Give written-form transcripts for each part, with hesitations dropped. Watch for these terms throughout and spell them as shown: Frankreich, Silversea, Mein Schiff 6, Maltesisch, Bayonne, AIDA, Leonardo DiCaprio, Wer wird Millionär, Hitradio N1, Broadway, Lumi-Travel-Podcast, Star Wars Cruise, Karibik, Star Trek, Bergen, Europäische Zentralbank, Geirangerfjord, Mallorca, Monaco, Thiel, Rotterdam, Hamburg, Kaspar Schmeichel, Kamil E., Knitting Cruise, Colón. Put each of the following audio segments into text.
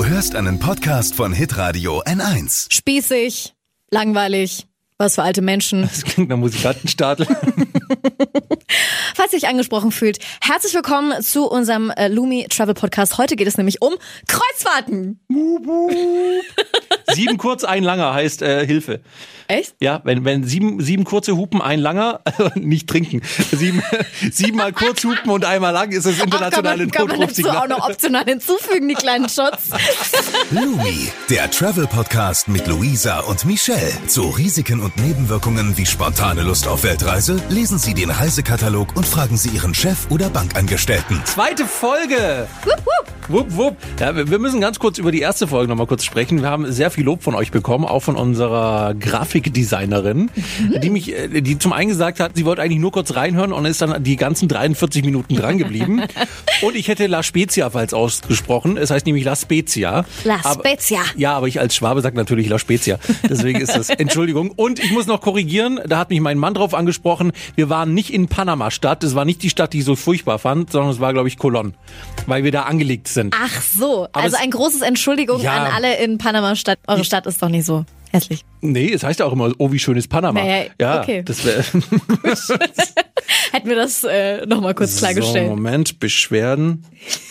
Du hörst einen Podcast von Hitradio N1. Spießig, langweilig, was für alte Menschen. Das klingt nach Musikantenstadel. Falls ihr euch angesprochen fühlt, herzlich willkommen zu unserem Lumi-Travel-Podcast. Heute geht es nämlich um Kreuzfahrten. 7 kurz, ein langer heißt Hilfe. Echt? Ja, wenn sieben kurze hupen, ein langer, nicht trinken. 7 mal kurz hupen und einmal lang ist das internationale Notrufsignal. Kann man dazu auch noch optional hinzufügen, die kleinen Shots. Lumi, der Travel-Podcast mit Luisa und Michelle. Zu Risiken und Nebenwirkungen wie spontane Lust auf Weltreise lesen Sie den Reisekatalog und fragen Sie Ihren Chef oder Bankangestellten. 2. Folge! Wupp, wupp. Wupp, wupp. Ja, wir müssen ganz kurz über die erste Folge nochmal kurz sprechen. Wir haben sehr viel Lob von euch bekommen, auch von unserer Grafikdesignerin, die zum einen gesagt hat, sie wollte eigentlich nur kurz reinhören und ist dann die ganzen 43 Minuten dran geblieben. Und ich hätte La Spezia falsch ausgesprochen. Es heißt nämlich La Spezia. La Spezia. Aber ich als Schwabe sage natürlich La Spezia. Deswegen ist das. Entschuldigung. Und ich muss noch korrigieren, da hat mich mein Mann drauf angesprochen, wir waren nicht in Panama-Stadt. Es war nicht die Stadt, die ich so furchtbar fand, sondern es war, glaube ich, Colón, weil wir da angelegt sind. Ach so, aber also ein großes Entschuldigung an alle in Panama-Stadt. Eure Stadt ist doch nicht so hässlich. Nee, es heißt ja auch immer, oh, wie schön ist Panama. Naja, ja, okay. Das wäre... Hätten wir das nochmal kurz klargestellt. So, Moment, Beschwerden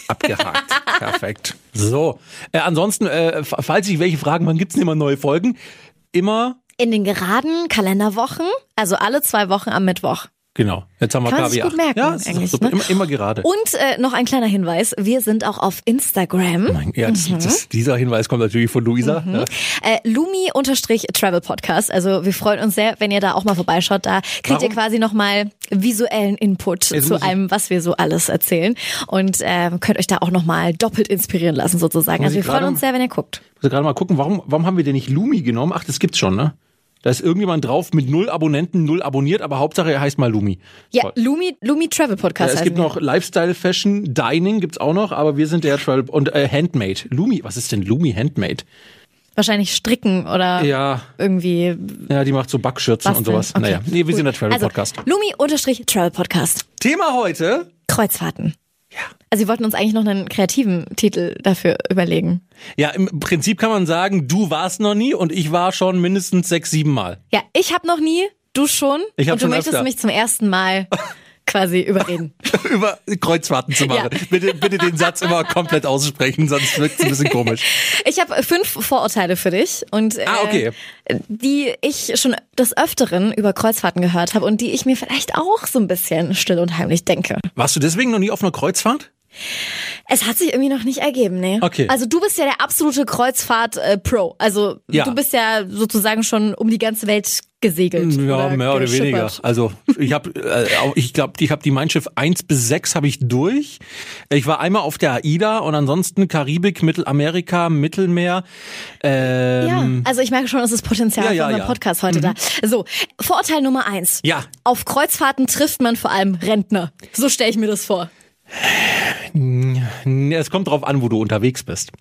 abgehakt. Perfekt. So, ansonsten, falls sich welche fragen, wann gibt es denn immer neue Folgen? Immer... In den geraden Kalenderwochen, also alle 2 Wochen am Mittwoch. Genau, jetzt haben wir KW8. Kann man gut merken, ja, eigentlich, super, ne? Immer gerade. Und noch ein kleiner Hinweis, wir sind auch auf Instagram. Nein, ja, dieser Hinweis kommt natürlich von Luisa. Mhm. Ja. Lumi-Travel-Podcast, also wir freuen uns sehr, wenn ihr da auch mal vorbeischaut. Da kriegt ihr quasi nochmal visuellen Input jetzt zu allem, was wir so alles erzählen. Und könnt euch da auch nochmal doppelt inspirieren lassen sozusagen. Also wir freuen uns sehr, wenn ihr guckt. Ich muss gerade mal gucken, warum haben wir denn nicht Lumi genommen? Ach, das gibt's schon, ne? Da ist irgendjemand drauf mit 0 Abonnenten, 0 abonniert, aber Hauptsache er heißt mal Lumi. Ja, Lumi-Travel-Podcast. Es gibt noch Lifestyle, Fashion, Dining gibt's auch noch, aber wir sind der Travel... Und Handmade. Lumi, was ist denn Lumi Handmade? Wahrscheinlich stricken oder irgendwie... Ja, die macht so Backschürzen und sowas. Okay. Naja, wir sind der Travel-Podcast. Also, Lumi-Travel-Podcast. Thema heute? Kreuzfahrten. Ja. Also, wir wollten uns eigentlich noch einen kreativen Titel dafür überlegen. Ja, im Prinzip kann man sagen, du warst noch nie und ich war schon mindestens 6, 7 Mal. Ja, ich hab noch nie, du schon. Und du möchtest mich zum ersten Mal quasi überreden. Über Kreuzfahrten zu machen. Ja. Bitte den Satz immer komplett aussprechen, sonst wirkt es ein bisschen komisch. Ich habe 5 Vorurteile für dich und okay. Die ich schon des Öfteren über Kreuzfahrten gehört habe und die ich mir vielleicht auch so ein bisschen still und heimlich denke. Warst du deswegen noch nie auf einer Kreuzfahrt? Es hat sich irgendwie noch nicht ergeben, ne? Okay. Also du bist ja der absolute Kreuzfahrt-Pro. Also du bist ja sozusagen schon um die ganze Welt gesegelt. Ja, oder mehr oder weniger. Also ich glaube, ich habe die Mein Schiff 1 bis 6 habe ich durch. Ich war einmal auf der AIDA und ansonsten Karibik, Mittelamerika, Mittelmeer. Ja, also ich merke schon, es ist Potenzial für unseren Podcast heute da. So, Vorurteil Nummer 1. Ja. Auf Kreuzfahrten trifft man vor allem Rentner. So stelle ich mir das vor. Es kommt drauf an, wo du unterwegs bist.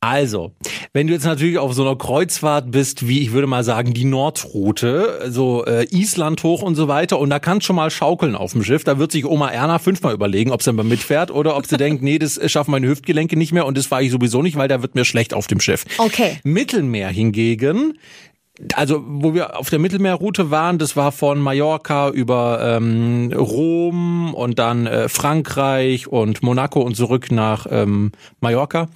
Also, wenn du jetzt natürlich auf so einer Kreuzfahrt bist, wie ich würde mal sagen, die Nordroute, so Island hoch und so weiter, und da kannst schon mal schaukeln auf dem Schiff, da wird sich Oma Erna 5-mal überlegen, ob sie dann mitfährt oder ob sie denkt, nee, das schaffen meine Hüftgelenke nicht mehr und das fahre ich sowieso nicht, weil da wird mir schlecht auf dem Schiff. Okay. Mittelmeer hingegen... Also, wo wir auf der Mittelmeerroute waren, das war von Mallorca über Rom und dann Frankreich und Monaco und zurück nach Mallorca.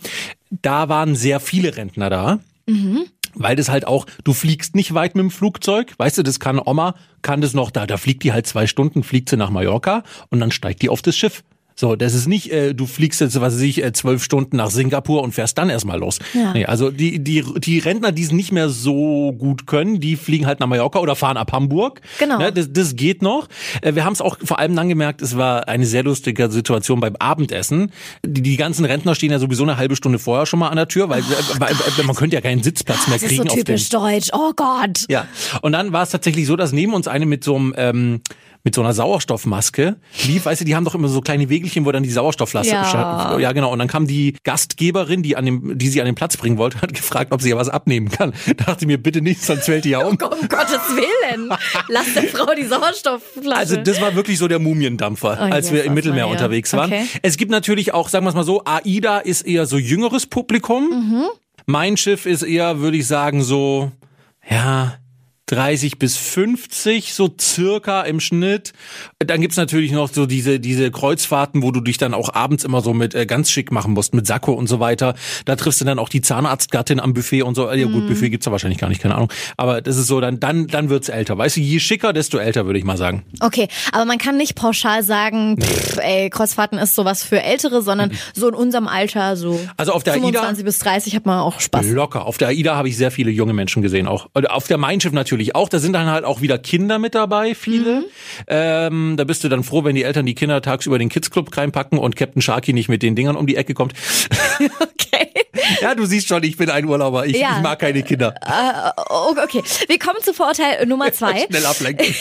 Da waren sehr viele Rentner da. Mhm. Weil das halt auch, du fliegst nicht weit mit dem Flugzeug, weißt du, das kann Oma, kann das noch, da fliegt die halt 2 Stunden, fliegt sie nach Mallorca und dann steigt die auf das Schiff. So, das ist nicht, du fliegst jetzt, was weiß ich, 12 Stunden nach Singapur und fährst dann erstmal los. Ja. Nee, also die Rentner, die es nicht mehr so gut können, die fliegen halt nach Mallorca oder fahren ab Hamburg. Genau. Ne, das geht noch. Wir haben es auch vor allem dann gemerkt, es war eine sehr lustige Situation beim Abendessen. Die ganzen Rentner stehen ja sowieso eine halbe Stunde vorher schon mal an der Tür, weil man könnte ja keinen Sitzplatz mehr kriegen. Das ist so typisch deutsch. Oh Gott. Ja. Und dann war es tatsächlich so, dass neben uns eine mit so einem mit so einer Sauerstoffmaske lief. Weißt du, die haben doch immer so kleine Wägelchen, wo dann die Sauerstoffflasche... Ja. Ja, genau. Und dann kam die Gastgeberin, die sie an den Platz bringen wollte, hat gefragt, ob sie ja was abnehmen kann. Da dachte ich mir, bitte nicht, sonst fällt die ja um. Um Gottes Willen! Lass der Frau die Sauerstoffflasche. Also das war wirklich so der Mumiendampfer, als wir im Mittelmeer unterwegs waren. Okay. Es gibt natürlich auch, sagen wir es mal so, AIDA ist eher so jüngeres Publikum. Mhm. Mein Schiff ist eher, würde ich sagen, so... ja... 30 bis 50, so circa im Schnitt. Dann gibt's natürlich noch so diese Kreuzfahrten, wo du dich dann auch abends immer so mit ganz schick machen musst, mit Sakko und so weiter. Da triffst du dann auch die Zahnarztgattin am Buffet und so. Ja gut, Buffet gibt's ja wahrscheinlich gar nicht, keine Ahnung. Aber das ist so, dann wird's älter. Weißt du, je schicker, desto älter, würde ich mal sagen. Okay, aber man kann nicht pauschal sagen, Kreuzfahrten ist sowas für Ältere, sondern so in unserem Alter so also auf der 25 AIDA, bis 30 hat man auch Spaß. Locker. Auf der AIDA habe ich sehr viele junge Menschen gesehen auch. Auf der Mein Schiff natürlich auch. Da sind dann halt auch wieder Kinder mit dabei, viele. Mhm. Da bist du dann froh, wenn die Eltern die Kinder tagsüber den Kids-Club reinpacken und Captain Sharky nicht mit den Dingern um die Ecke kommt. Okay. Ja, du siehst schon, ich bin ein Urlauber. Ich mag keine Kinder. Okay. Wir kommen zu Vorurteil Nummer 2. Schnell ablenken.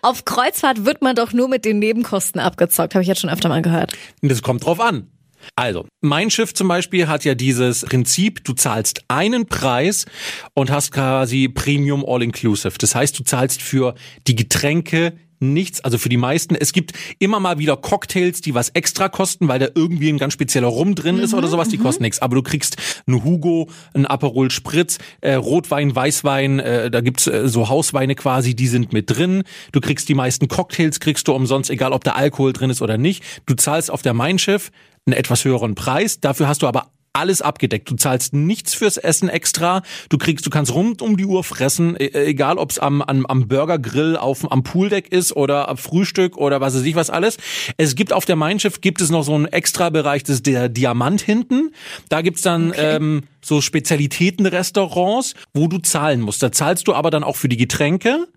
Auf Kreuzfahrt wird man doch nur mit den Nebenkosten abgezockt. Habe ich jetzt schon öfter mal gehört. Das kommt drauf an. Also, Mein Schiff zum Beispiel hat ja dieses Prinzip, du zahlst einen Preis und hast quasi Premium All-Inclusive. Das heißt, du zahlst für die Getränke nichts, also für die meisten. Es gibt immer mal wieder Cocktails, die was extra kosten, weil da irgendwie ein ganz spezieller Rum drin ist oder sowas, die kosten nichts. Aber du kriegst einen Hugo, einen Aperol Spritz, Rotwein, Weißwein, da gibt's so Hausweine quasi, die sind mit drin. Du kriegst die meisten Cocktails, kriegst du umsonst, egal ob da Alkohol drin ist oder nicht. Du zahlst auf der Mein Schiff einen etwas höheren Preis, dafür hast du aber alles abgedeckt. Du zahlst nichts fürs Essen extra. Du kannst rund um die Uhr fressen, egal ob es am Burgergrill am Pooldeck ist oder am Frühstück oder was weiß ich was alles. Es gibt auf der Mein Schiff gibt es noch so einen extra Bereich, das ist der Diamant hinten. Da gibt's dann so Spezialitätenrestaurants, wo du zahlen musst. Da zahlst du aber dann auch für die Getränke,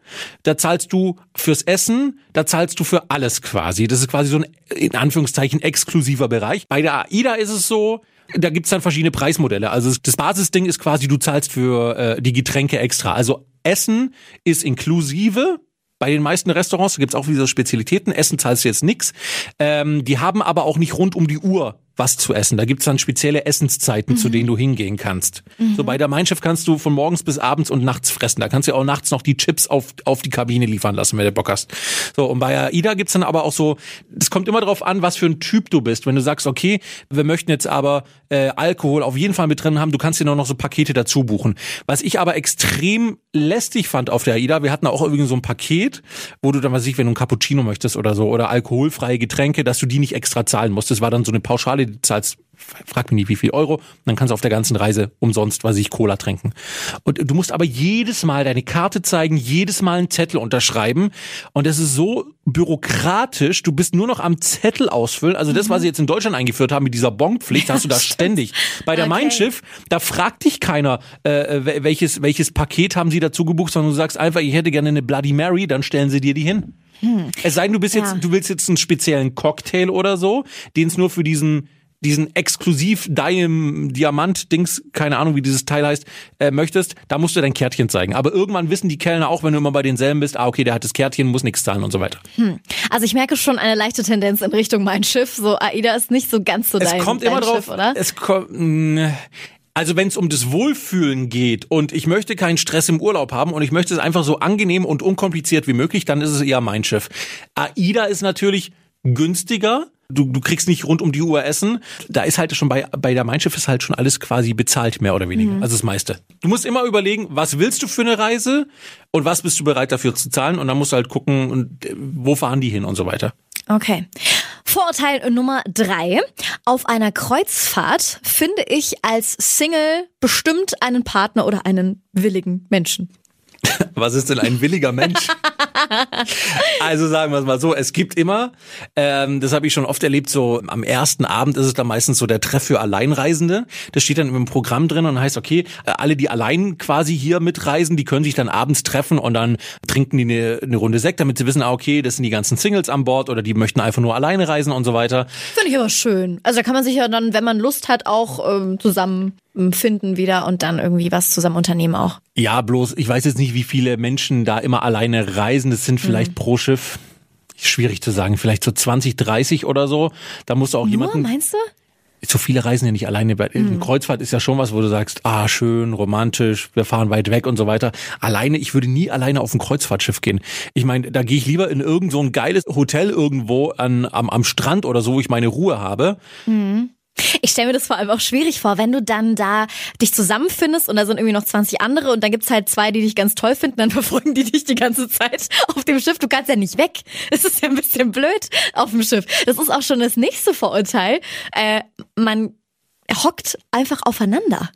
da zahlst du fürs Essen, da zahlst du für alles quasi. Das ist quasi so ein in Anführungszeichen exklusiver Bereich. Bei der AIDA ist es so, da gibt's dann verschiedene Preismodelle. Also das Basisding ist quasi, du zahlst für die Getränke extra. Also Essen ist inklusive. Bei den meisten Restaurants gibt's auch diese Spezialitäten. Essen zahlst du jetzt nix. Die haben aber auch nicht rund um die Uhr was zu essen. Da gibt's dann spezielle Essenszeiten, zu denen du hingehen kannst. Mhm. So bei der Mein Schiff kannst du von morgens bis abends und nachts fressen. Da kannst du ja auch nachts noch die Chips auf die Kabine liefern lassen, wenn du Bock hast. So, und bei AIDA gibt's dann aber auch so, es kommt immer drauf an, was für ein Typ du bist. Wenn du sagst, okay, wir möchten jetzt aber Alkohol auf jeden Fall mit drin haben, du kannst dir noch so Pakete dazu buchen. Was ich aber extrem lästig fand auf der AIDA, wir hatten auch irgendwie so ein Paket, wo du dann, was weiß ich, wenn du ein Cappuccino möchtest oder so, oder alkoholfreie Getränke, dass du die nicht extra zahlen musst. Das war dann so eine pauschale, du zahlst, frag mich nicht wie viel Euro, und dann kannst du auf der ganzen Reise umsonst, was weiß ich, Cola trinken. Und du musst aber jedes Mal deine Karte zeigen, jedes Mal einen Zettel unterschreiben. Und das ist so bürokratisch, du bist nur noch am Zettel ausfüllen. Also das, was sie jetzt in Deutschland eingeführt haben mit dieser Bonpflicht, hast du da ständig. Bei der Mein Schiff, da fragt dich keiner, welches Paket haben sie dazu gebucht, sondern du sagst einfach, ich hätte gerne eine Bloody Mary, dann stellen sie dir die hin. Es sei denn, du willst jetzt einen speziellen Cocktail oder so, den es nur für diesen exklusiv Diamant-Dings, keine Ahnung, wie dieses Teil heißt, möchtest, da musst du dein Kärtchen zeigen. Aber irgendwann wissen die Kellner auch, wenn du immer bei denselben bist, okay, der hat das Kärtchen, muss nichts zahlen und so weiter. Also ich merke schon eine leichte Tendenz in Richtung Mein Schiff. So AIDA ist nicht so ganz so dein Schiff, oder? Es kommt immer drauf, also wenn es um das Wohlfühlen geht und ich möchte keinen Stress im Urlaub haben und ich möchte es einfach so angenehm und unkompliziert wie möglich, dann ist es eher Mein Schiff. AIDA ist natürlich günstiger. Du kriegst nicht rund um die Uhr Essen. Da ist halt schon bei der Mein Schiff ist halt schon alles quasi bezahlt, mehr oder weniger. Also das meiste. Du musst immer überlegen, was willst du für eine Reise und was bist du bereit dafür zu zahlen? Und dann musst du halt gucken, wo fahren die hin und so weiter. Okay. Vorurteil Nummer 3. Auf einer Kreuzfahrt finde ich als Single bestimmt einen Partner oder einen willigen Menschen. Was ist denn ein williger Mensch? Also sagen wir es mal so, es gibt immer, das habe ich schon oft erlebt, so am ersten Abend ist es dann meistens so der Treff für Alleinreisende. Das steht dann im Programm drin und heißt, okay, alle, die allein quasi hier mitreisen, die können sich dann abends treffen und dann trinken die eine Runde Sekt, damit sie wissen, okay, das sind die ganzen Singles an Bord oder die möchten einfach nur alleine reisen und so weiter. Finde ich aber schön. Also da kann man sich ja dann, wenn man Lust hat, auch zusammen finden wieder und dann irgendwie was zusammen unternehmen auch. Ja, bloß ich weiß jetzt nicht, wie viele Menschen da immer alleine reisen. Das sind vielleicht pro Schiff, schwierig zu sagen, vielleicht so 20, 30 oder so. Da musst du auch jemanden... Meinst du? So viele reisen ja nicht alleine. Eine Kreuzfahrt ist ja schon was, wo du sagst, schön, romantisch, wir fahren weit weg und so weiter. Alleine, ich würde nie alleine auf ein Kreuzfahrtschiff gehen. Ich meine, da gehe ich lieber in irgend so ein geiles Hotel irgendwo am Strand oder so, wo ich meine Ruhe habe. Mhm. Ich stelle mir das vor allem auch schwierig vor, wenn du dann da dich zusammenfindest und da sind irgendwie noch 20 andere und dann gibt's halt 2, die dich ganz toll finden, dann verfolgen die dich die ganze Zeit auf dem Schiff. Du kannst ja nicht weg. Es ist ja ein bisschen blöd auf dem Schiff. Das ist auch schon das nächste Vorurteil. Man hockt einfach aufeinander.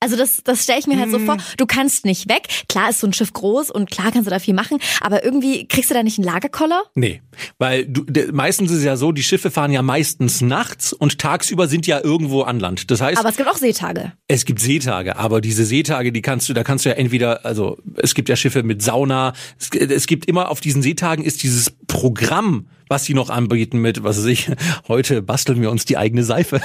Also das stelle ich mir halt so vor. Du kannst nicht weg. Klar ist so ein Schiff groß und klar kannst du da viel machen, aber irgendwie kriegst du da nicht einen Lagerkoller? Nee, weil meistens ist es ja so, die Schiffe fahren ja meistens nachts und tagsüber sind ja irgendwo an Land. Das heißt, aber es gibt auch Seetage. Es gibt Seetage, aber diese Seetage, da kannst du ja entweder, also es gibt ja Schiffe mit Sauna, es gibt immer auf diesen Seetagen ist dieses Programm, was sie noch anbieten mit, was weiß ich, heute basteln wir uns die eigene Seife.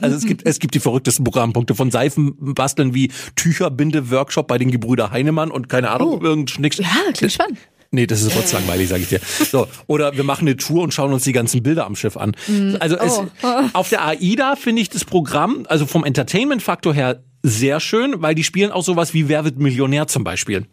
Also es gibt die verrücktesten Programmpunkte von Seifenbasteln wie Tücherbinde-Workshop bei den Gebrüder Heinemann und keine Ahnung, irgendein Schnick. Ja, klingt spannend. Nee, das ist trotzdem langweilig, sage ich dir. So, oder wir machen eine Tour und schauen uns die ganzen Bilder am Schiff an. Also auf der AIDA finde ich das Programm, also vom Entertainment-Faktor her, sehr schön, weil die spielen auch sowas wie Wer wird Millionär zum Beispiel.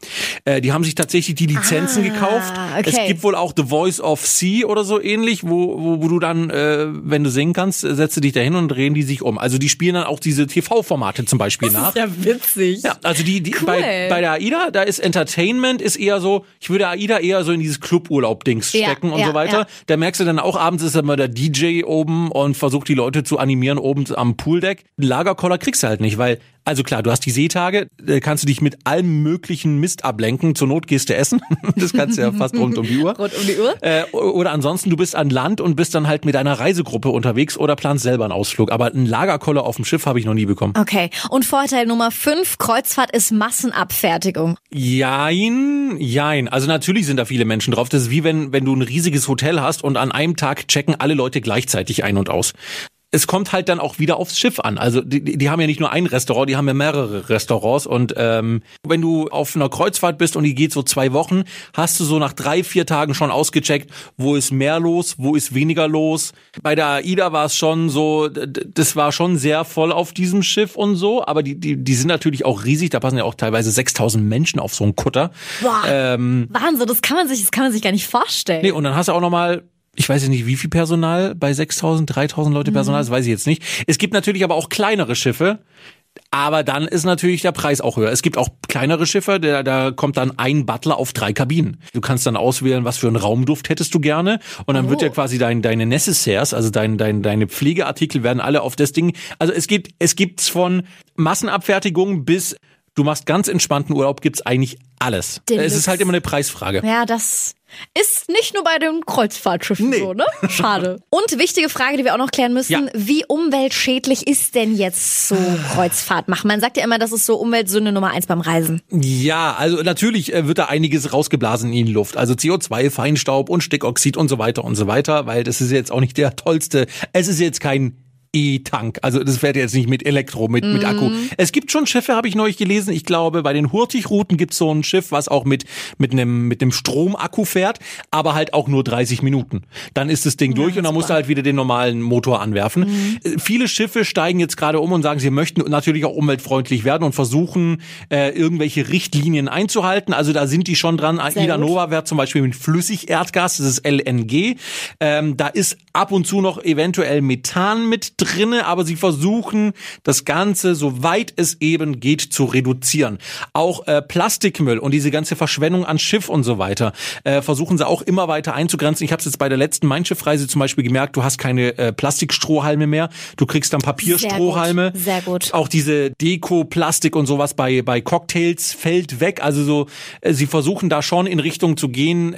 Die haben sich tatsächlich die Lizenzen gekauft. Okay. Es gibt wohl auch The Voice of Sea oder so ähnlich, wo du dann, wenn du singen kannst, setzt du dich dahin und drehen die sich um. Also die spielen dann auch diese TV-Formate zum Beispiel nach. Das ist ja witzig. Ja, also die cool. bei der AIDA, da ist Entertainment ist eher so, ich würde AIDA eher so in dieses Cluburlaub-Dings stecken und so weiter. Ja. Da merkst du dann auch, abends ist immer der DJ oben und versucht die Leute zu animieren oben am Pooldeck. Lagerkoller kriegst du halt nicht, weil also klar, du hast die Seetage, kannst du dich mit allem möglichen Mist ablenken. Zur Not gehst du essen. Das kannst du ja fast rund um die Uhr. Rund um die Uhr. Oder ansonsten, du bist an Land und bist dann halt mit einer Reisegruppe unterwegs oder planst selber einen Ausflug. Aber einen Lagerkoller auf dem Schiff habe ich noch nie bekommen. Okay. Und Vorteil Nummer 5, Kreuzfahrt ist Massenabfertigung. Jein. Also natürlich sind da viele Menschen drauf. Das ist wie wenn du ein riesiges Hotel hast und an einem Tag checken alle Leute gleichzeitig ein und aus. Es kommt halt dann auch wieder aufs Schiff an. Also die haben ja nicht nur ein Restaurant, die haben ja mehrere Restaurants. Und wenn du auf einer Kreuzfahrt bist und die geht so 2 Wochen, hast du so nach 3-4 Tagen schon ausgecheckt, wo ist mehr los, wo ist weniger los. Bei der AIDA war es schon so, das war schon sehr voll auf diesem Schiff und so. Aber die sind natürlich auch riesig. Da passen ja auch teilweise 6.000 Menschen auf so einen Kutter. Boah, Wahnsinn, das kann man sich gar nicht vorstellen. Nee, und dann hast du auch nochmal... Ich weiß ja nicht, wie viel Personal bei 6.000, 3.000 Leute Personal, das weiß ich jetzt nicht. Es gibt natürlich aber auch kleinere Schiffe, aber dann ist natürlich der Preis auch höher. Es gibt auch kleinere Schiffe, da kommt dann ein Butler auf 3 Kabinen. Du kannst dann auswählen, was für einen Raumduft hättest du gerne und dann wird ja quasi deine Necessaires, also deine Pflegeartikel werden alle auf das Ding. Also es gibt's von Massenabfertigung bis... Du machst ganz entspannten Urlaub, gibt's eigentlich alles. Deluxe. Es ist halt immer eine Preisfrage. Ja, das ist nicht nur bei den Kreuzfahrtschiffen so, ne? Schade. Und wichtige Frage, die wir auch noch klären müssen. Ja. Wie umweltschädlich ist denn jetzt so Kreuzfahrt machen? Man sagt ja immer, das ist so Umweltsünde Nummer 1 beim Reisen. Ja, also natürlich wird da einiges rausgeblasen in die Luft. Also CO2, Feinstaub und Stickoxid und so weiter, weil das ist jetzt auch nicht der tollste, es ist jetzt kein... E-Tank. Also das fährt jetzt nicht mit Elektro, mit Akku. Es gibt schon Schiffe, habe ich neulich gelesen. Ich glaube, bei den Hurtigruten gibt es so ein Schiff, was auch mit einem Stromakku fährt, aber halt auch nur 30 Minuten. Dann ist das Ding durch und dann musst du halt wieder den normalen Motor anwerfen. Viele Schiffe steigen jetzt gerade um und sagen, sie möchten natürlich auch umweltfreundlich werden und versuchen, irgendwelche Richtlinien einzuhalten. Also da sind die schon dran. AIDA Nova fährt zum Beispiel mit Flüssigerdgas, das ist LNG. Da ist ab und zu noch eventuell Methan mit drinne, aber sie versuchen, das Ganze, soweit es eben geht, zu reduzieren. Auch Plastikmüll und diese ganze Verschwendung an Schiff und so weiter versuchen sie auch immer weiter einzugrenzen. Ich habe es jetzt bei der letzten Mein Schiff-Reise zum Beispiel gemerkt, du hast keine Plastikstrohhalme mehr, du kriegst dann Papierstrohhalme. Sehr gut. Auch diese Deko-Plastik und sowas bei Cocktails fällt weg. Also so, sie versuchen da schon in Richtung zu gehen,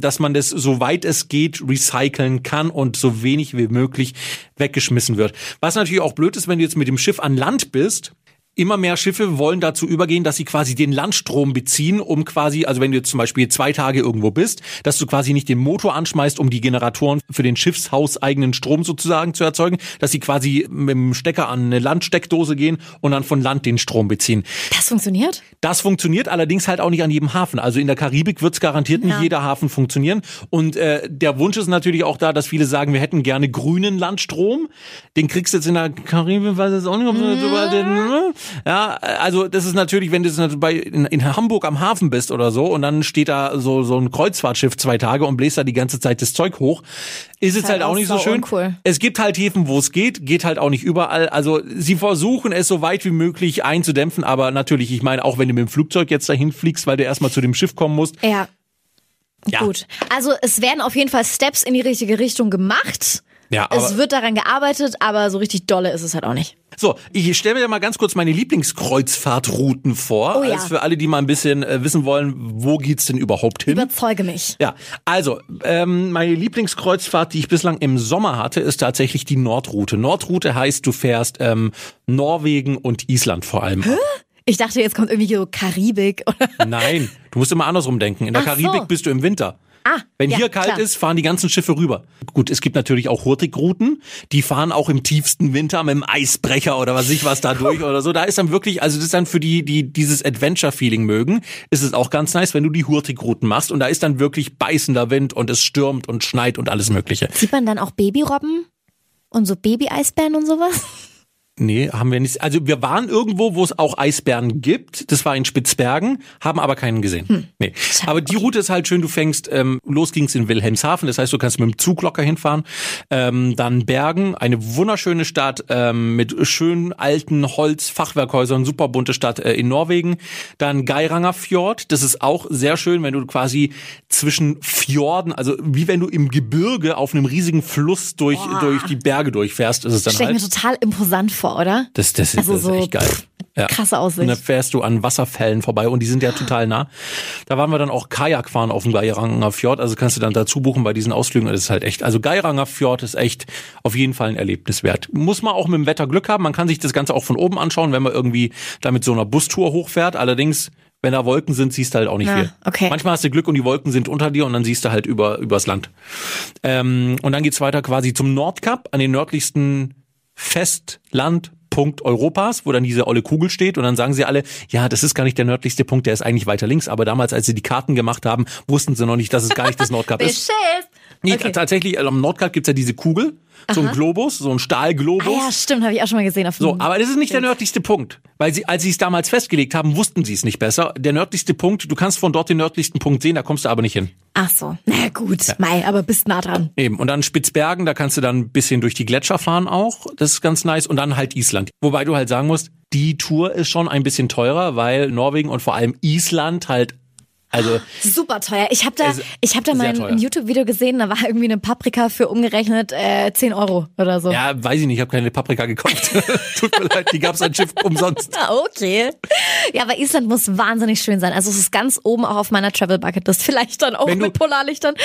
dass man das, soweit es geht, recyceln kann und so wenig wie möglich weggeschmissen wird. Was natürlich auch blöd ist, wenn du jetzt mit dem Schiff an Land bist, Immer mehr Schiffe wollen dazu übergehen, dass sie quasi den Landstrom beziehen, um quasi, also wenn du jetzt zum Beispiel 2 Tage irgendwo bist, dass du quasi nicht den Motor anschmeißt, um die Generatoren für den schiffshauseigenen Strom sozusagen zu erzeugen, dass sie quasi mit dem Stecker an eine Landsteckdose gehen und dann von Land den Strom beziehen. Das funktioniert? Das funktioniert allerdings halt auch nicht an jedem Hafen. Also in der Karibik wird es garantiert nicht jeder Hafen funktionieren. Und der Wunsch ist natürlich auch da, dass viele sagen, wir hätten gerne grünen Landstrom. Den kriegst du jetzt in der Karibik, weiß ich auch nicht, ob du ja, also das ist natürlich, wenn du jetzt in Hamburg am Hafen bist oder so und dann steht da so ein Kreuzfahrtschiff 2 Tage und bläst da die ganze Zeit das Zeug hoch, ist es halt auch nicht so schön. Uncool. Es gibt halt Häfen, wo es geht halt auch nicht überall. Also sie versuchen es so weit wie möglich einzudämpfen, aber natürlich, ich meine, auch wenn du mit dem Flugzeug jetzt dahin fliegst, weil du erstmal zu dem Schiff kommen musst. Ja. Gut. Also es werden auf jeden Fall Steps in die richtige Richtung gemacht. Ja, es wird daran gearbeitet, aber so richtig dolle ist es halt auch nicht. So, ich stelle mir ja mal ganz kurz meine Lieblingskreuzfahrtrouten vor, also für alle, die mal ein bisschen wissen wollen, wo geht's denn überhaupt hin? Überzeuge mich. Ja, also meine Lieblingskreuzfahrt, die ich bislang im Sommer hatte, ist tatsächlich die Nordroute. Nordroute heißt, du fährst Norwegen und Island vor allem. Hä? Ich dachte, jetzt kommt irgendwie so Karibik. Oder? Nein, du musst immer andersrum denken. In der Karibik bist du im Winter. Wenn hier kalt ist, fahren die ganzen Schiffe rüber. Gut, es gibt natürlich auch Hurtigruten, die fahren auch im tiefsten Winter mit einem Eisbrecher oder was weiß ich was da durch oder so. Da ist dann wirklich, also das ist dann für die dieses Adventure-Feeling mögen, ist es auch ganz nice, wenn du die Hurtigruten machst und da ist dann wirklich beißender Wind und es stürmt und schneit und alles Mögliche. Sieht man dann auch Babyrobben und so Baby-Eisbären und sowas? Nee, haben wir nicht. Also wir waren irgendwo, wo es auch Eisbären gibt. Das war in Spitzbergen, haben aber keinen gesehen. Nee. Aber die Route ist halt schön, du fängst, los ging's in Wilhelmshaven, das heißt, du kannst mit dem Zug locker hinfahren. Dann Bergen, eine wunderschöne Stadt mit schönen alten Holzfachwerkhäusern, super bunte Stadt in Norwegen. Dann Geirangerfjord, das ist auch sehr schön, wenn du quasi zwischen Fjorden, also wie wenn du im Gebirge auf einem riesigen Fluss durch die Berge durchfährst, ist es dann halt. Das stelle ich mir total imposant vor. Oder? Das ist echt geil. Krasse Aussicht. Und dann fährst du an Wasserfällen vorbei und die sind ja total nah. Da waren wir dann auch Kajak fahren auf dem Geirangerfjord, also kannst du dann dazu buchen bei diesen Ausflügen. Das ist halt echt, also Geirangerfjord ist echt auf jeden Fall ein Erlebnis wert. Muss man auch mit dem Wetter Glück haben, man kann sich das Ganze auch von oben anschauen, wenn man irgendwie da mit so einer Bustour hochfährt. Allerdings, wenn da Wolken sind, siehst du halt auch nicht viel. Okay. Manchmal hast du Glück und die Wolken sind unter dir und dann siehst du halt übers Land. Und dann geht's weiter quasi zum Nordkap, an den nördlichsten Festlandpunkt Europas, wo dann diese olle Kugel steht und dann sagen sie alle, ja, das ist gar nicht der nördlichste Punkt, der ist eigentlich weiter links, aber damals, als sie die Karten gemacht haben, wussten sie noch nicht, dass es gar nicht das Nordkap ist. Nee, tatsächlich, am Nordkap gibt's ja diese Kugel, so ein Globus, so ein Stahlglobus. Ah, ja, stimmt, habe ich auch schon mal gesehen. So, aber das ist nicht der nördlichste Punkt, weil sie, als sie es damals festgelegt haben, wussten sie es nicht besser. Der nördlichste Punkt, du kannst von dort den nördlichsten Punkt sehen, da kommst du aber nicht hin. Ach so, na gut, Mai, aber bist nah dran. Eben, und dann Spitzbergen, da kannst du dann ein bisschen durch die Gletscher fahren auch, das ist ganz nice. Und dann halt Island, wobei du halt sagen musst, die Tour ist schon ein bisschen teurer, weil Norwegen und vor allem Island halt, also super teuer. Ich hab da mal ein YouTube-Video gesehen, da war irgendwie eine Paprika für umgerechnet 10 Euro oder so. Ja, weiß ich nicht, ich habe keine Paprika gekauft. Tut mir leid, die gab's an Schiff umsonst. Okay. Ja, aber Island muss wahnsinnig schön sein. Also es ist ganz oben auch auf meiner Travel-Bucket-List. Vielleicht dann auch mit Polarlichtern.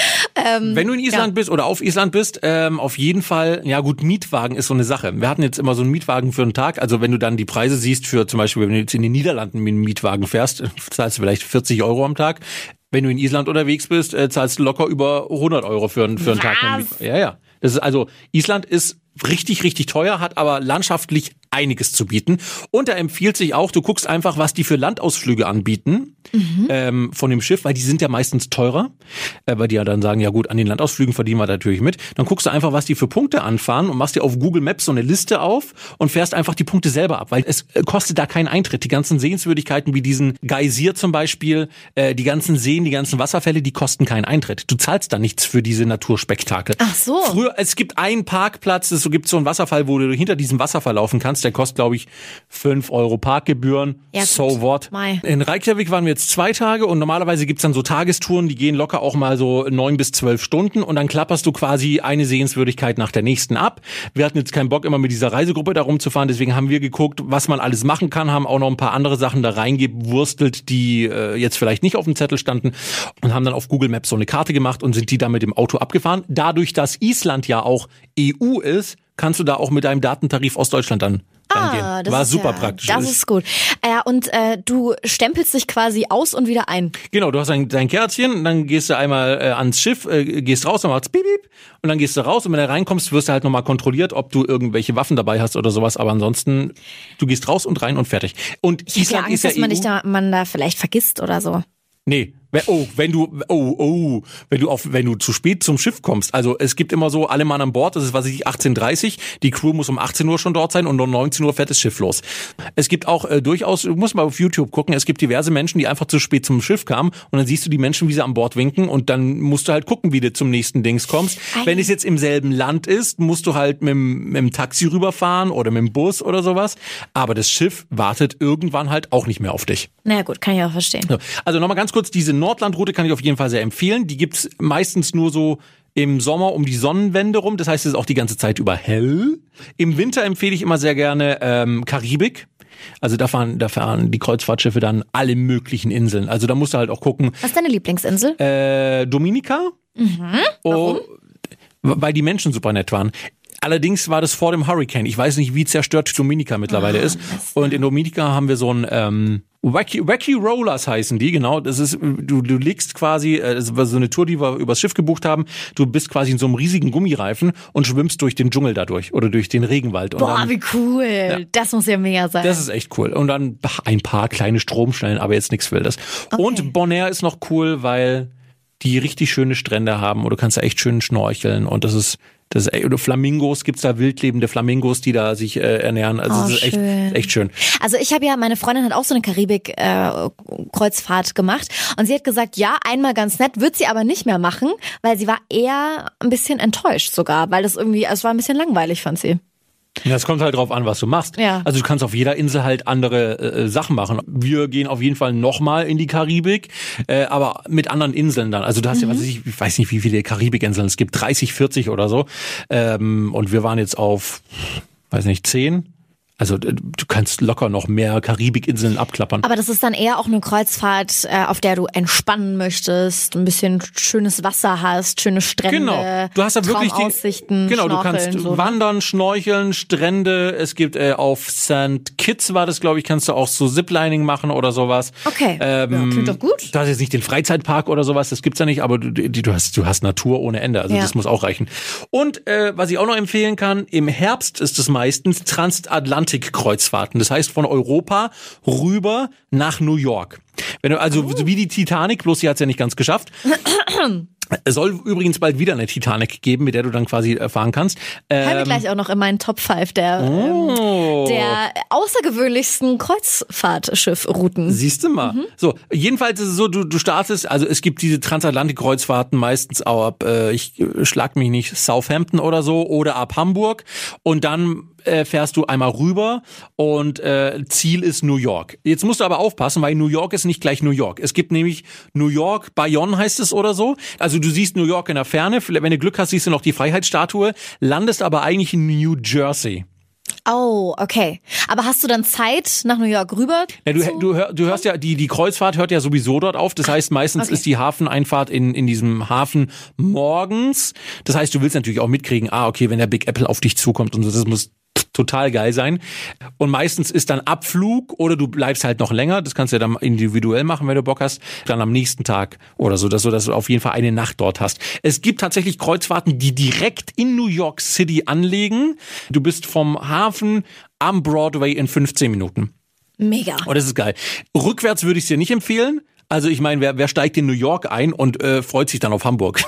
Wenn du in Island bist oder auf Island bist, auf jeden Fall, ja gut, Mietwagen ist so eine Sache. Wir hatten jetzt immer so einen Mietwagen für einen Tag. Also wenn du dann die Preise siehst für zum Beispiel, wenn du jetzt in den Niederlanden mit einem Mietwagen fährst, zahlst du vielleicht 40 Euro am Tag. Wenn du in Island unterwegs bist, zahlst du locker über 100 Euro für einen Tag. Ja. Das ist also, Island ist richtig, richtig teuer, hat aber landschaftlich einiges zu bieten. Und da empfiehlt sich auch, du guckst einfach, was die für Landausflüge anbieten von dem Schiff, weil die sind ja meistens teurer, weil die ja dann sagen, ja gut, an den Landausflügen verdienen wir natürlich mit. Dann guckst du einfach, was die für Punkte anfahren und machst dir auf Google Maps so eine Liste auf und fährst einfach die Punkte selber ab, weil es kostet da keinen Eintritt. Die ganzen Sehenswürdigkeiten wie diesen Geysir zum Beispiel, die ganzen Seen, die ganzen Wasserfälle, die kosten keinen Eintritt. Du zahlst da nichts für diese Naturspektakel. Ach so. Früher, es gibt einen Parkplatz, es gibt so einen Wasserfall, wo du hinter diesem Wasserfall laufen kannst. Der kostet, glaube ich, 5 Euro Parkgebühren. Ja, so what? Mai. In Reykjavik waren wir jetzt 2 Tage und normalerweise gibt's dann so Tagestouren, die gehen locker auch mal so 9 bis 12 Stunden und dann klapperst du quasi eine Sehenswürdigkeit nach der nächsten ab. Wir hatten jetzt keinen Bock, immer mit dieser Reisegruppe da rumzufahren, deswegen haben wir geguckt, was man alles machen kann, haben auch noch ein paar andere Sachen da reingewurstelt, die jetzt vielleicht nicht auf dem Zettel standen und haben dann auf Google Maps so eine Karte gemacht und sind die dann mit dem Auto abgefahren. Dadurch, dass Island ja auch EU ist, kannst du da auch mit deinem Datentarif aus Deutschland dann dann gehen. War super praktisch. Das ist gut. Und du stempelst dich quasi aus und wieder ein. Genau, du hast dein Kärtchen, dann gehst du einmal ans Schiff, gehst raus, dann macht's piep, piep, und dann gehst du raus und wenn du reinkommst, wirst du halt nochmal kontrolliert, ob du irgendwelche Waffen dabei hast oder sowas, aber ansonsten, du gehst raus und rein und fertig. Und ich Island Angst, ist ja dass man EU. Nicht da, man da vielleicht vergisst oder so. Nee. Wenn du zu spät zum Schiff kommst. Also, es gibt immer so, alle Mann an Bord, das ist, was weiß ich, 18.30 Uhr. Die Crew muss um 18 Uhr schon dort sein und um 19 Uhr fährt das Schiff los. Es gibt auch durchaus, du musst mal auf YouTube gucken, es gibt diverse Menschen, die einfach zu spät zum Schiff kamen und dann siehst du die Menschen, wie sie an Bord winken und dann musst du halt gucken, wie du zum nächsten Dings kommst. Wenn es jetzt im selben Land ist, musst du halt mit dem Taxi rüberfahren oder mit dem Bus oder sowas. Aber das Schiff wartet irgendwann halt auch nicht mehr auf dich. Na gut, kann ich auch verstehen. Also, nochmal ganz kurz, diese Nordlandroute kann ich auf jeden Fall sehr empfehlen. Die gibt's meistens nur so im Sommer um die Sonnenwende rum. Das heißt, es ist auch die ganze Zeit über hell. Im Winter empfehle ich immer sehr gerne Karibik. Also da fahren die Kreuzfahrtschiffe dann alle möglichen Inseln. Also da musst du halt auch gucken. Was ist deine Lieblingsinsel? Dominica. Mhm. Warum? Weil die Menschen super nett waren. Allerdings war das vor dem Hurricane. Ich weiß nicht, wie zerstört Dominica mittlerweile ist. Und in Dominica haben wir so ein Wacky Rollers heißen die, genau. Das ist, du legst quasi, das war so eine Tour, die wir übers Schiff gebucht haben, du bist quasi in so einem riesigen Gummireifen und schwimmst durch den Dschungel dadurch oder durch den Regenwald. Boah, und dann, wie cool. Ja, das muss ja mega sein. Das ist echt cool. Und dann ein paar kleine Stromschnellen, aber jetzt nichts Wildes. Okay. Und Bonaire ist noch cool, weil die richtig schöne Strände haben und du kannst da echt schön schnorcheln und oder Flamingos, gibt's da wildlebende Flamingos, die da sich ernähren. Also das ist echt schön. Also ich habe ja, meine Freundin hat auch so eine Karibik-Kreuzfahrt gemacht und sie hat gesagt, ja, einmal ganz nett, wird sie aber nicht mehr machen, weil sie war eher ein bisschen enttäuscht sogar, weil es war ein bisschen langweilig, fand sie. Ja, es kommt halt drauf an, was du machst. Ja. Also du kannst auf jeder Insel halt andere Sachen machen. Wir gehen auf jeden Fall nochmal in die Karibik, aber mit anderen Inseln dann. Also du hast ja, ich weiß nicht, wie viele Karibikinseln es gibt, 30, 40 oder so. Und wir waren jetzt auf, 10. Also du kannst locker noch mehr Karibikinseln abklappern. Aber das ist dann eher auch eine Kreuzfahrt, auf der du entspannen möchtest, ein bisschen schönes Wasser hast, schöne Strände, genau. Du hast da wirklich Traumaussichten, genau, du kannst so wandern, schnorcheln, Strände. Es gibt auf St. Kitts war das, glaube ich, kannst du auch so Ziplining machen oder sowas. Okay, ja, klingt doch gut. Du hast jetzt nicht den Freizeitpark oder sowas, das gibt's ja nicht, aber du hast Natur ohne Ende, also das muss auch reichen. Und was ich auch noch empfehlen kann, im Herbst ist es meistens Transatlantik-Kreuzfahrten. Das heißt, von Europa rüber nach New York. Wenn du also wie die Titanic, bloß sie hat's ja nicht ganz geschafft. Es soll übrigens bald wieder eine Titanic geben, mit der du dann quasi fahren kannst. Hören wir gleich auch noch in meinen Top 5 der außergewöhnlichsten Kreuzfahrtschiffrouten. Siehst du mal. Mhm. So, jedenfalls ist es so, du startest, also es gibt diese Transatlantik-Kreuzfahrten meistens auch ab, ich schlag mich nicht, Southampton oder so oder ab Hamburg und dann fährst du einmal rüber und Ziel ist New York. Jetzt musst du aber aufpassen, weil New York ist nicht gleich New York. Es gibt nämlich New York, Bayonne heißt es oder so. Also du siehst New York in der Ferne, wenn du Glück hast, siehst du noch die Freiheitsstatue, landest aber eigentlich in New Jersey. Oh, okay. Aber hast du dann Zeit, nach New York rüber? Ja, du hörst ja, die Kreuzfahrt hört ja sowieso dort auf. Das heißt, meistens ist die Hafeneinfahrt in diesem Hafen morgens. Das heißt, du willst natürlich auch mitkriegen, okay, wenn der Big Apple auf dich zukommt und so, das muss total geil sein. Und meistens ist dann Abflug oder du bleibst halt noch länger. Das kannst du ja dann individuell machen, wenn du Bock hast. Dann am nächsten Tag oder so, dass du auf jeden Fall eine Nacht dort hast. Es gibt tatsächlich Kreuzfahrten, die direkt in New York City anlegen. Du bist vom Hafen am Broadway in 15 Minuten. Mega. Oh, das ist geil. Rückwärts würde ich es dir nicht empfehlen. Also ich meine, wer steigt in New York ein und freut sich dann auf Hamburg?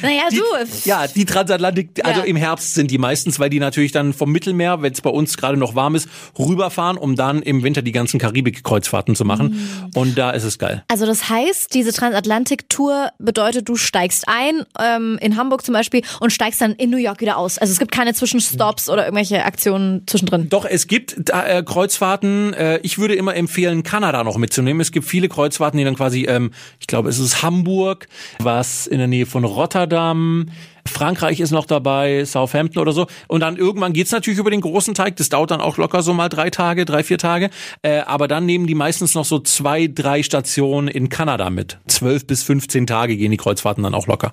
Naja, du. Ja, die Transatlantik, also im Herbst sind die meistens, weil die natürlich dann vom Mittelmeer, wenn es bei uns gerade noch warm ist, rüberfahren, um dann im Winter die ganzen Karibik-Kreuzfahrten zu machen. Mhm. Und da ist es geil. Also das heißt, diese Transatlantik-Tour bedeutet, du steigst ein, in Hamburg zum Beispiel, und steigst dann in New York wieder aus. Also es gibt keine Zwischenstops oder irgendwelche Aktionen zwischendrin. Doch, es gibt Kreuzfahrten. Ich würde immer empfehlen, Kanada noch mitzunehmen. Es gibt viele Kreuzfahrten, die dann quasi, ich glaube, es ist Hamburg, was in der Nähe von Rotterdam, Frankreich ist noch dabei, Southampton oder so. Und dann irgendwann geht's natürlich über den großen Teig. Das dauert dann auch locker so mal 3 Tage, 3-4 Tage. Aber dann nehmen die meistens noch so 2-3 Stationen in Kanada mit. 12 bis 15 Tage gehen die Kreuzfahrten dann auch locker.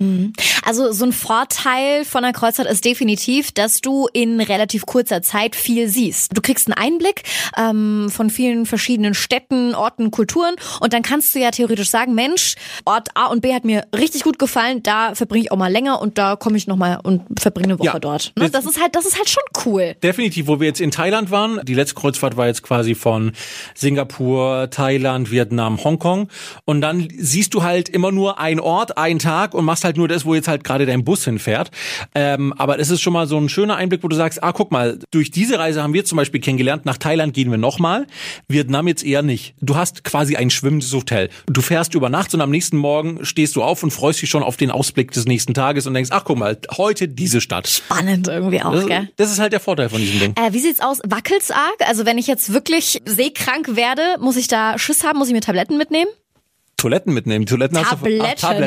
Also so ein Vorteil von einer Kreuzfahrt ist definitiv, dass du in relativ kurzer Zeit viel siehst. Du kriegst einen Einblick von vielen verschiedenen Städten, Orten, Kulturen. Und dann kannst du ja theoretisch sagen, Mensch, Ort A und B hat mir richtig gut gefallen. Da verbringe ich auch mal länger und da komme ich nochmal und verbringe eine Woche dort. Ne? Das ist halt schon cool. Definitiv, wo wir jetzt in Thailand waren. Die letzte Kreuzfahrt war jetzt quasi von Singapur, Thailand, Vietnam, Hongkong. Und dann siehst du halt immer nur einen Ort, einen Tag und machst halt nur das, wo jetzt halt gerade dein Bus hinfährt. Aber es ist schon mal so ein schöner Einblick, wo du sagst, ah, guck mal, durch diese Reise haben wir zum Beispiel kennengelernt, nach Thailand gehen wir nochmal, Vietnam jetzt eher nicht. Du hast quasi ein schwimmendes Hotel. Du fährst über Nacht und am nächsten Morgen stehst du auf und freust dich schon auf den Ausblick des nächsten Tages und denkst, ach, guck mal, heute diese Stadt. Spannend irgendwie auch, gell? Das ist halt der Vorteil von diesem Ding. Wie sieht's aus? Wackelt's arg? Also wenn ich jetzt wirklich seekrank werde, muss ich da Schiss haben? Muss ich mir Tabletten mitnehmen? Tabletten,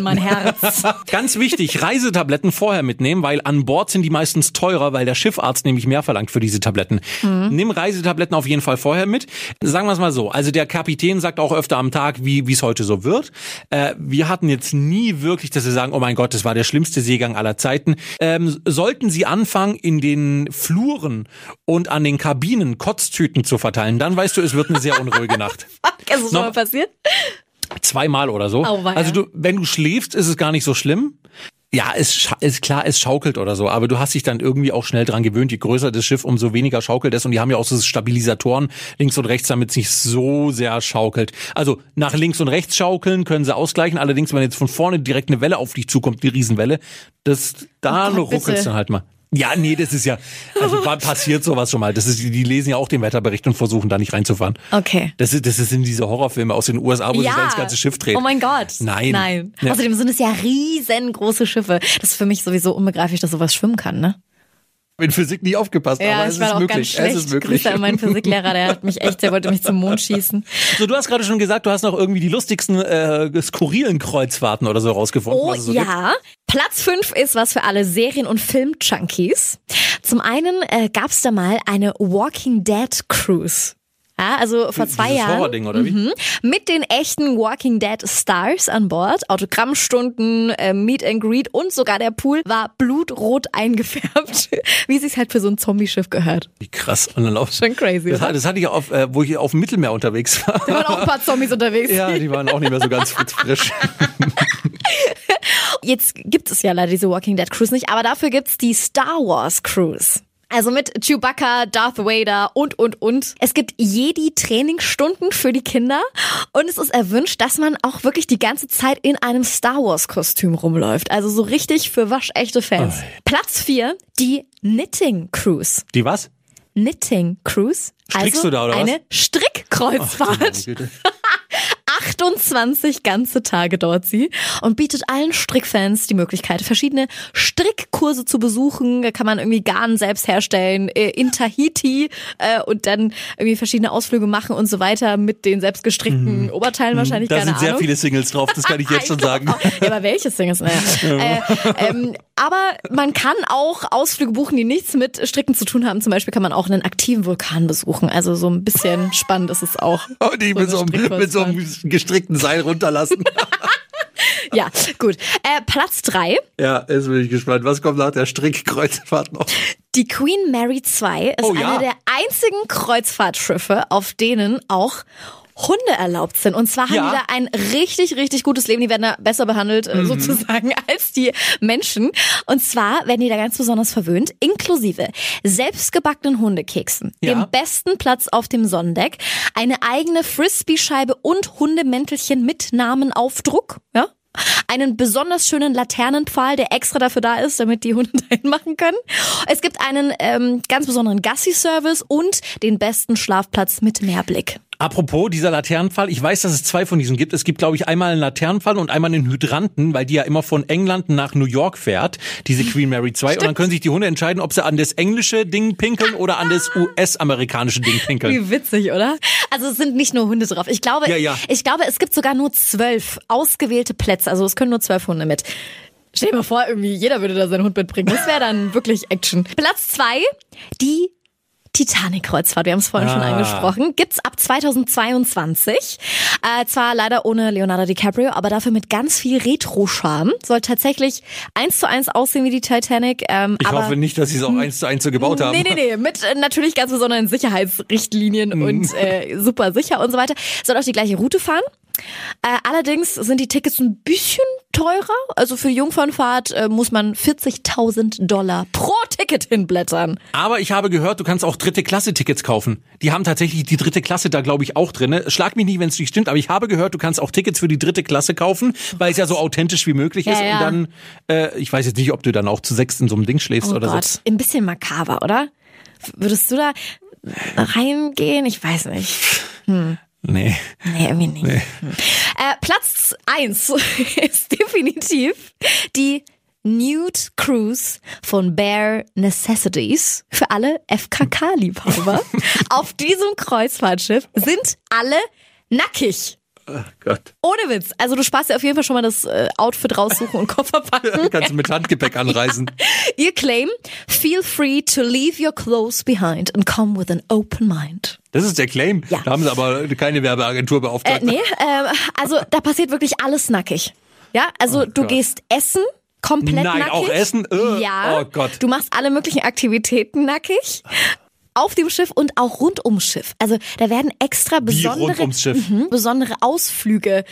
mein Herz. Ganz wichtig, Reisetabletten vorher mitnehmen, weil an Bord sind die meistens teurer, weil der Schiffarzt nämlich mehr verlangt für diese Tabletten. Nimm Reisetabletten auf jeden Fall vorher mit. Sagen wir es mal so, also der Kapitän sagt auch öfter am Tag, wie es heute so wird. Wir hatten jetzt nie wirklich, dass wir sagen, oh mein Gott, das war der schlimmste Seegang aller Zeiten. Sollten Sie anfangen, in den Fluren und an den Kabinen Kotztüten zu verteilen, dann weißt du, es wird eine sehr unruhige Nacht. Ist das schon mal passiert? 2-mal oder so. Oh, also wenn du schläfst, ist es gar nicht so schlimm. Ja, ist klar, es schaukelt oder so, aber du hast dich dann irgendwie auch schnell dran gewöhnt. Je größer das Schiff, umso weniger schaukelt es. Und die haben ja auch so Stabilisatoren links und rechts, damit es nicht so sehr schaukelt. Also nach links und rechts schaukeln können sie ausgleichen. Allerdings, wenn jetzt von vorne direkt eine Welle auf dich zukommt, die Riesenwelle, ruckelt es dann halt mal. Ja, nee, das ist ja, also wann passiert sowas schon mal? Die lesen ja auch den Wetterbericht und versuchen da nicht reinzufahren. Okay. Das sind diese Horrorfilme aus den USA, wo sich das ganze Schiff dreht. Oh mein Gott. Nein. Ja. Außerdem sind es ja riesengroße Schiffe. Das ist für mich sowieso unbegreiflich, dass sowas schwimmen kann, ne? In Physik nie aufgepasst, ja, aber es ist möglich. Grüße an meinen Physiklehrer, der wollte mich zum Mond schießen. So, du hast gerade schon gesagt, du hast noch irgendwie die lustigsten, skurrilen Kreuzfahrten oder so rausgefunden. Oh, was es so gibt. Platz 5 ist was für alle Serien- und Film-Junkies. Zum einen gab's da mal eine Walking Dead Cruise. Ja, also vor 2 Jahren. Horror-Ding, oder wie? Mit den echten Walking Dead Stars an Bord, Autogrammstunden, Meet and Greet und sogar der Pool war blutrot eingefärbt, wie sich's halt für so ein Zombie-Schiff gehört. Wie krass. Und dann auch schon crazy. Das hatte ich auf, wo ich auf dem Mittelmeer unterwegs war. Da waren auch ein paar Zombies unterwegs. Ja, die waren auch nicht mehr so ganz frisch. Jetzt gibt es ja leider diese Walking Dead Cruise nicht, aber dafür gibt's die Star Wars Cruise. Also mit Chewbacca, Darth Vader und. Es gibt Jedi-Trainingsstunden für die Kinder und es ist erwünscht, dass man auch wirklich die ganze Zeit in einem Star-Wars-Kostüm rumläuft. Also so richtig für waschechte Fans. Oh. Platz 4, die Knitting Cruise. Die was? Knitting Cruise. Strickst du da, oder was? Eine Strickkreuzfahrt. Oh, 28 ganze Tage dauert sie und bietet allen Strickfans die Möglichkeit, verschiedene Strickkurse zu besuchen. Da kann man irgendwie Garn selbst herstellen in Tahiti und dann irgendwie verschiedene Ausflüge machen und so weiter mit den selbst gestrickten Oberteilen wahrscheinlich. Da sind sehr viele Singles drauf, das kann ich jetzt schon sagen. Ja, aber welche Singles? Aber man kann auch Ausflüge buchen, die nichts mit Stricken zu tun haben. Zum Beispiel kann man auch einen aktiven Vulkan besuchen. Also so ein bisschen spannend ist es auch. Oh, die so mit so einem gestrickten Seil runterlassen. Ja, gut. Platz 3. Ja, jetzt bin ich gespannt. Was kommt nach der Strickkreuzfahrt noch? Die Queen Mary 2 ist eine der einzigen Kreuzfahrtschiffe, auf denen auch Hunde erlaubt sind. Und zwar haben die da ein richtig, richtig gutes Leben. Die werden da besser behandelt, sozusagen, als die Menschen. Und zwar werden die da ganz besonders verwöhnt, inklusive selbstgebackenen Hundekeksen, dem besten Platz auf dem Sonnendeck, eine eigene Frisbee-Scheibe und Hundemäntelchen mit Namenaufdruck, einen besonders schönen Laternenpfahl, der extra dafür da ist, damit die Hunde dahin machen können. Es gibt einen ganz besonderen Gassi-Service und den besten Schlafplatz mit Meerblick. Apropos dieser Laternenpfahl, ich weiß, dass es 2 von diesen gibt. Es gibt, glaube ich, einmal einen Laternenpfahl und einmal einen Hydranten, weil die ja immer von England nach New York fährt, diese Queen Mary 2. Stimmt. Und dann können sich die Hunde entscheiden, ob sie an das englische Ding pinkeln oder an das US-amerikanische Ding pinkeln. Wie witzig, oder? Also es sind nicht nur Hunde drauf. Ich glaube, es gibt sogar nur 12 ausgewählte Plätze. Also es können nur 12 Hunde mit. Stell dir mal vor, irgendwie jeder würde da seinen Hund mitbringen. Das wäre dann wirklich Action. Platz 2, die Titanic-Kreuzfahrt, wir haben es vorhin schon angesprochen, gibt's ab 2022. Zwar leider ohne Leonardo DiCaprio, aber dafür mit ganz viel Retro-Charme. Soll tatsächlich 1:1 aussehen wie die Titanic. Ich hoffe nicht, dass sie es auch 1:1 so gebaut haben. Nee. Mit natürlich ganz besonderen Sicherheitsrichtlinien und super sicher und so weiter. Soll auch die gleiche Route fahren. Allerdings sind die Tickets ein bisschen teurer. Also für die Jungfernfahrt muss man $40.000 pro Ticket hinblättern. Aber ich habe gehört, du kannst auch Dritte-Klasse-Tickets kaufen. Die haben tatsächlich die dritte Klasse da, glaube ich, auch drin. Schlag mich nicht, wenn es nicht stimmt, aber ich habe gehört, du kannst auch Tickets für die dritte Klasse kaufen, weil es ja so authentisch wie möglich ist. Ja. Und dann, ich weiß jetzt nicht, ob du dann auch zu 6 in so einem Ding schläfst oder so. Ein bisschen makaber, oder? Würdest du da reingehen? Ich weiß nicht. Nee, irgendwie nicht. Nee. Platz 1 ist definitiv die Nude Cruise von Bare Necessities für alle FKK-Liebhaber. Auf diesem Kreuzfahrtschiff sind alle nackig. Oh Gott. Ohne Witz. Also du sparst dir auf jeden Fall schon mal das Outfit raussuchen und Koffer packen. Kannst du mit Handgepäck anreisen. Ja. Ihr Claim, feel free to leave your clothes behind and come with an open mind. Das ist der Claim. Ja. Da haben sie aber keine Werbeagentur beauftragt. Also da passiert wirklich alles nackig. Ja, also du gehst essen. Komplett nackig. Nein, auch essen? Ja. Oh Gott. Du machst alle möglichen Aktivitäten nackig. Auf dem Schiff und auch rund ums Schiff. Also da werden extra besondere Ausflüge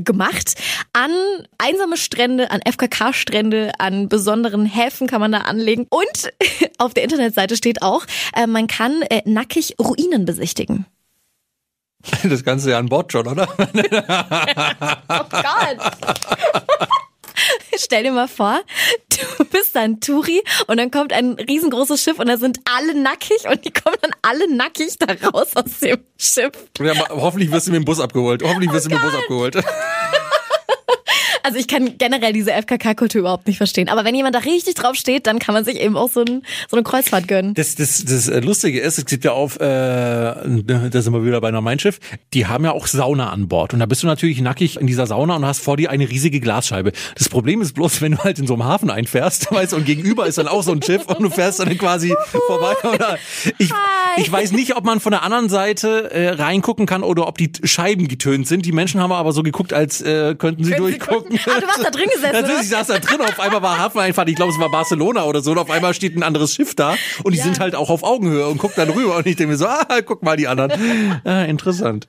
gemacht. An einsame Strände, an FKK-Strände, an besonderen Häfen kann man da anlegen. Und auf der Internetseite steht auch, man kann nackig Ruinen besichtigen. Das Ganze ja an Bord schon, oder? Oh Gott. Stell dir mal vor, du bist ein Touri und dann kommt ein riesengroßes Schiff und da sind alle nackig und die kommen dann alle nackig da raus aus dem Schiff. Ja, hoffentlich wirst du mit dem Bus abgeholt. Also ich kann generell diese FKK-Kultur überhaupt nicht verstehen. Aber wenn jemand da richtig drauf steht, dann kann man sich eben auch so eine Kreuzfahrt gönnen. Das Lustige ist, es gibt ja da sind wir wieder bei einer Mein Schiff, die haben ja auch Sauna an Bord. Und da bist du natürlich nackig in dieser Sauna und hast vor dir eine riesige Glasscheibe. Das Problem ist bloß, wenn du halt in so einem Hafen einfährst, weißt, und gegenüber ist dann auch so ein Schiff und du fährst dann quasi vorbei. Oder ich weiß nicht, ob man von der anderen Seite reingucken kann oder ob die Scheiben getönt sind. Die Menschen haben aber so geguckt, als könnten sie durchgucken. Aber du warst da drin gesessen, natürlich, ich saß da drin. Auf einmal war Hafeneinfahrt, ich glaube, es war Barcelona oder so. Und auf einmal steht ein anderes Schiff da. Und die sind halt auch auf Augenhöhe und gucken dann rüber. Und ich denke mir so, guck mal die anderen. Interessant.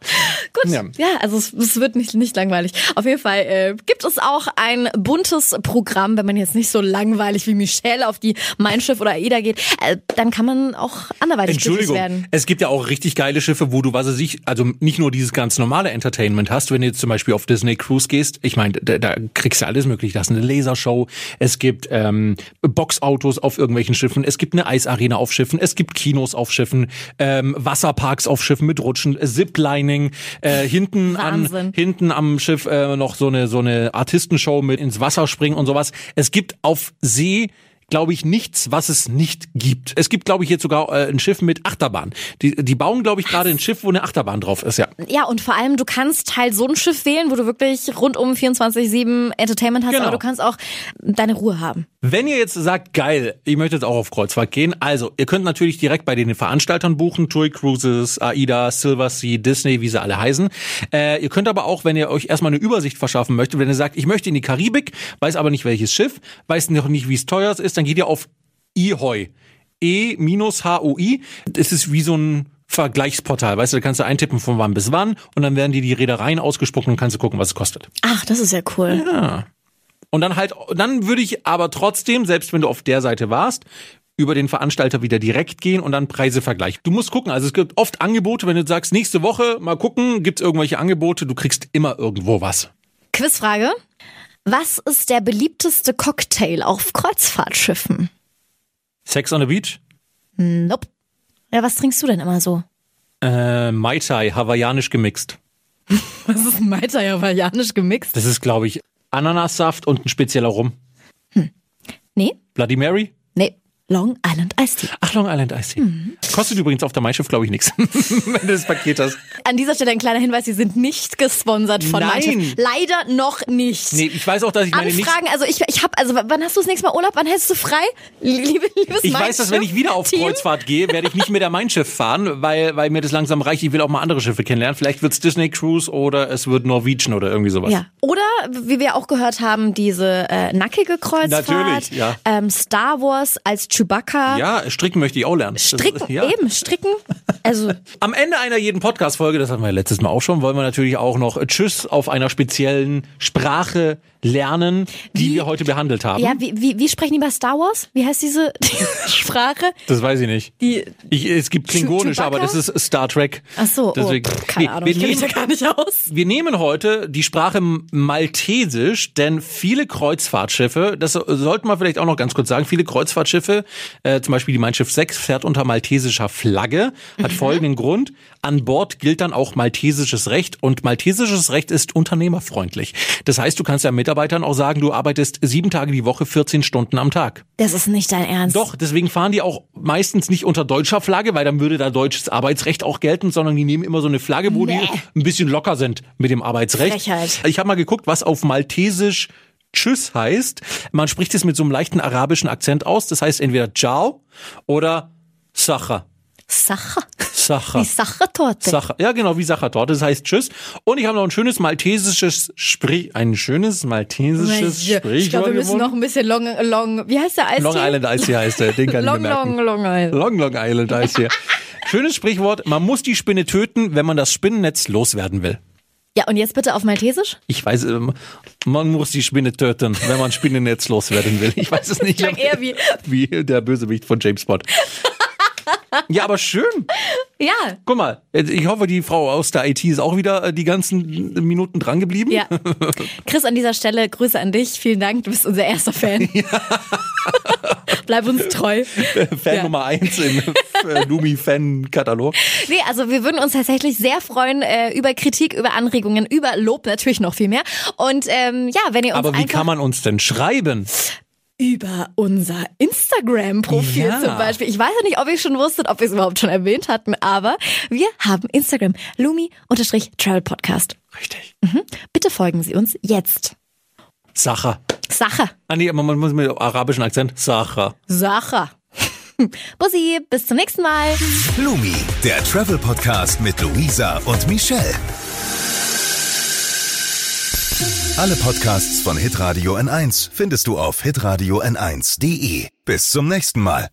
Gut, ja also es wird nicht langweilig. Auf jeden Fall gibt es auch ein buntes Programm, wenn man jetzt nicht so langweilig wie Michelle auf die Mein Schiff oder AIDA geht. Dann kann man auch anderweitig glücklich werden. Entschuldigung, es gibt ja auch richtig geile Schiffe, wo du, was weiß ich, also nicht nur dieses ganz normale Entertainment hast. Wenn du jetzt zum Beispiel auf Disney Cruise gehst, ich meine, da kriegst du alles möglich. Da ist eine Lasershow, es gibt Boxautos auf irgendwelchen Schiffen, es gibt eine Eisarena auf Schiffen, es gibt Kinos auf Schiffen, Wasserparks auf Schiffen mit Rutschen, Ziplining, hinten am Schiff noch so eine Artistenshow mit ins Wasser springen und sowas. Es gibt auf See, glaube ich, nichts, was es nicht gibt. Es gibt, glaube ich, jetzt sogar ein Schiff mit Achterbahn. Die bauen, glaube ich, gerade ein Schiff, wo eine Achterbahn drauf ist, ja. Ja, und vor allem, du kannst halt so ein Schiff wählen, wo du wirklich rundum 24/7 Entertainment hast, genau. Aber du kannst auch deine Ruhe haben. Wenn ihr jetzt sagt, geil, ich möchte jetzt auch auf Kreuzfahrt gehen, also, ihr könnt natürlich direkt bei den Veranstaltern buchen, TUI Cruises, AIDA, Silversea, Disney, wie sie alle heißen. Ihr könnt aber auch, wenn ihr euch erstmal eine Übersicht verschaffen möchtet, wenn ihr sagt, ich möchte in die Karibik, weiß aber nicht, welches Schiff, weiß noch nicht, wie es teuer ist, dann geht ihr auf iHoi. E-H-O-I. Das ist wie so ein Vergleichsportal. Weißt du, da kannst du eintippen von wann bis wann und dann werden dir die Reedereien ausgespuckt und kannst du gucken, was es kostet. Ach, das ist ja cool. Ja. Und dann würde ich aber trotzdem, selbst wenn du auf der Seite warst, über den Veranstalter wieder direkt gehen und dann Preise vergleichen. Du musst gucken, also es gibt oft Angebote, wenn du sagst, nächste Woche mal gucken, gibt es irgendwelche Angebote, du kriegst immer irgendwo was. Quizfrage. Was ist der beliebteste Cocktail auf Kreuzfahrtschiffen? Sex on the Beach? Nope. Ja, was trinkst du denn immer so? Mai Tai, hawaiianisch gemixt. Was ist Mai Tai, hawaiianisch gemixt? Das ist, glaube ich, Ananassaft und ein spezieller Rum. Nee. Bloody Mary? Nee. Long Island Iced Tea. Ach, Long Island Iced Tea. Mhm. Kostet übrigens auf der Mein Schiff, glaube ich, nichts, wenn du das Paket hast. An dieser Stelle ein kleiner Hinweis, Sie sind nicht gesponsert von Mein Schiff. Leider noch nicht. Nee, ich weiß auch, dass ich meine Anfragen, nicht... also wann hast du das nächste Mal Urlaub? Wann hältst du frei? Liebes Ich Mein weiß, dass wenn ich wieder auf Kreuzfahrt gehe, werde ich nicht mit der Mein Schiff fahren, weil mir das langsam reicht. Ich will auch mal andere Schiffe kennenlernen. Vielleicht wird's Disney Cruise oder es wird Norwegian oder irgendwie sowas. Ja. Oder, wie wir auch gehört haben, diese nackige Kreuzfahrt. Natürlich, ja. Star Wars als Chewbacca. Ja, stricken möchte ich auch lernen. Stricken. Also. Am Ende einer jeden Podcast-Folge, das hatten wir letztes Mal auch schon, wollen wir natürlich auch noch Tschüss auf einer speziellen Sprache lernen, die wir heute behandelt haben. Ja, wie sprechen die bei Star Wars? Wie heißt diese Sprache? Das weiß ich nicht. Es gibt Klingonisch, Chewbacca? Aber das ist Star Trek. Ach so, deswegen, keine Ahnung, ich kenne mich da gar nicht aus. Wir nehmen heute die Sprache Maltesisch, denn viele Kreuzfahrtschiffe, das sollte man vielleicht auch noch ganz kurz sagen, viele Kreuzfahrtschiffe, zum Beispiel die Mein Schiff 6, fährt unter maltesischer Flagge, hat folgenden Grund. An Bord gilt dann auch maltesisches Recht und maltesisches Recht ist unternehmerfreundlich. Das heißt, du kannst ja mit Mitarbeitern auch sagen, du arbeitest 7 Tage die Woche, 14 Stunden am Tag. Das ist nicht dein Ernst. Doch, deswegen fahren die auch meistens nicht unter deutscher Flagge, weil dann würde da deutsches Arbeitsrecht auch gelten, sondern die nehmen immer so eine Flagge, wo die ein bisschen locker sind mit dem Arbeitsrecht. Frechheit. Ich habe mal geguckt, was auf Maltesisch Tschüss heißt. Man spricht es mit so einem leichten arabischen Akzent aus. Das heißt entweder Ciao oder Sacha. Sacha. Wie Sachertorte. Ja, genau, wie Sachertorte. Das heißt Tschüss. Und ich habe noch ein schönes maltesisches Sprich. Ein schönes maltesisches Sprichwort. Ich glaube, wir müssen noch ein bisschen Long. Wie heißt der Eistee? Long Island Eistee heißt der. Den kann ich mir merken. Long Island Eistee. Schönes Sprichwort. Man muss die Spinne töten, wenn man das Spinnennetz loswerden will. Ja, und jetzt bitte auf Maltesisch? Ich weiß, man muss die Spinne töten, wenn man Spinnennetz loswerden will. Ich weiß es nicht. Das klang eher wie der Bösewicht von James Bond. Ja, aber schön. Ja. Guck mal, ich hoffe, die Frau aus der IT ist auch wieder die ganzen Minuten dran geblieben. Ja. Chris, an dieser Stelle Grüße an dich. Vielen Dank, du bist unser erster Fan. Ja. Bleib uns treu. Fan Nummer 1 im Lumi-Fan-Katalog. Nee, also wir würden uns tatsächlich sehr freuen über Kritik, über Anregungen, über Lob natürlich noch viel mehr. Und wenn ihr uns Aber wie kann man uns denn schreiben? Über unser Instagram-Profil zum Beispiel. Ich weiß ja nicht, ob ihr schon wusstet, ob wir es überhaupt schon erwähnt hatten, aber wir haben Instagram. Lumi-Travel-Podcast. Richtig. Mhm. Bitte folgen Sie uns jetzt. Sache. Ah nee, man muss mit arabischen Akzent. Sache. Bussi, bis zum nächsten Mal. Lumi, der Travel-Podcast mit Luisa und Michelle. Alle Podcasts von Hitradio N1 findest du auf hitradio n1.de. Bis zum nächsten Mal.